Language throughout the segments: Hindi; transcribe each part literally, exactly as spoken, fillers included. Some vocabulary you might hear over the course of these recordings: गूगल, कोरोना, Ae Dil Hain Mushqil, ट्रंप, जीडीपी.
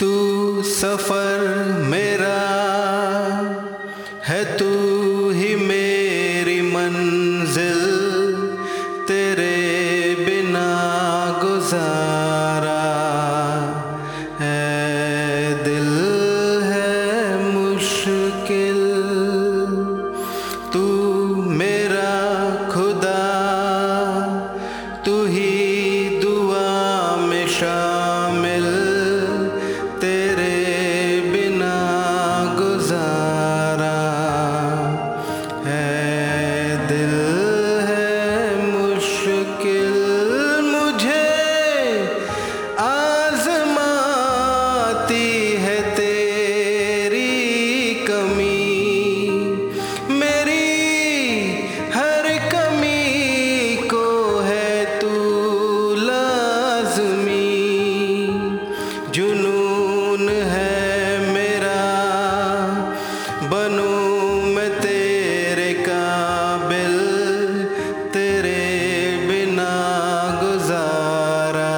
तू सफ़र मेरा है, तू ही मेरी मंजिल, तेरे बिना गुजारा। ऐ दिल है मुश्किल, तू मेरा खुदा, तू ही दुआ में शामिल, तेरे बिना गुजारा। ऐ दिल है मुश्किल, मुझे आजमाती है तेरी कमी, मेरी हर कमी को है तू लाज़मी। जुनून है मेरा, बनूं मैं तेरे काबिल, तेरे बिना गुजारा।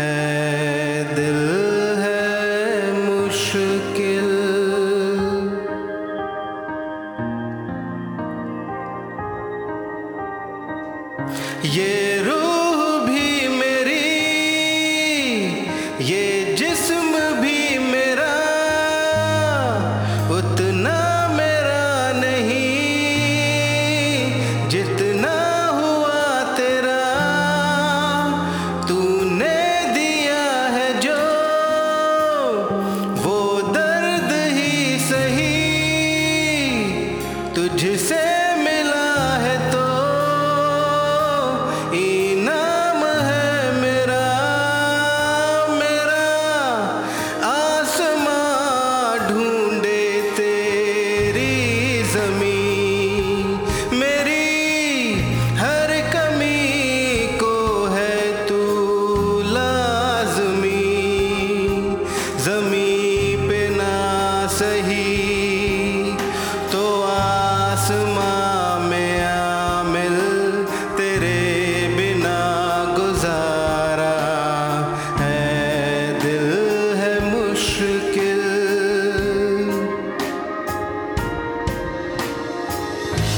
ऐ दिल है मुश्किल। ये रूह भी मेरी, ये जिस्म भी मेरा, उतना मेरा नहीं जितना हुआ तेरा। तूने दिया है जो वो दर्द ही सही, तुझसे मिला है तो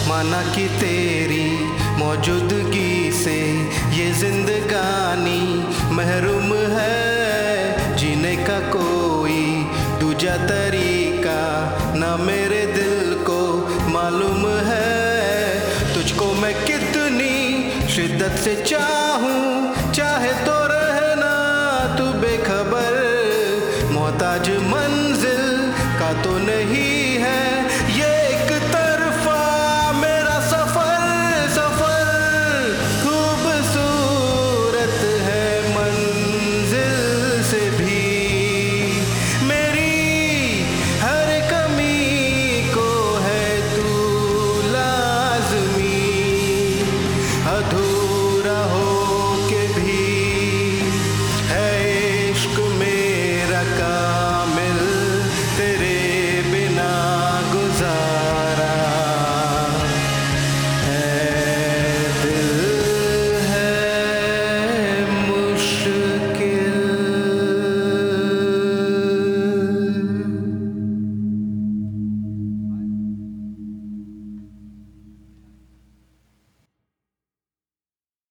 माना कि तेरी मौजूदगी से ये जिंदगानी महरूम है, जीने का कोई दूजा तरीका ना मेरे दिल को मालूम है। तुझको मैं कितनी शिद्दत से चाहूँ, चाहे तो रहना तू बेखबर, मोहताज मंजिल का तो नहीं।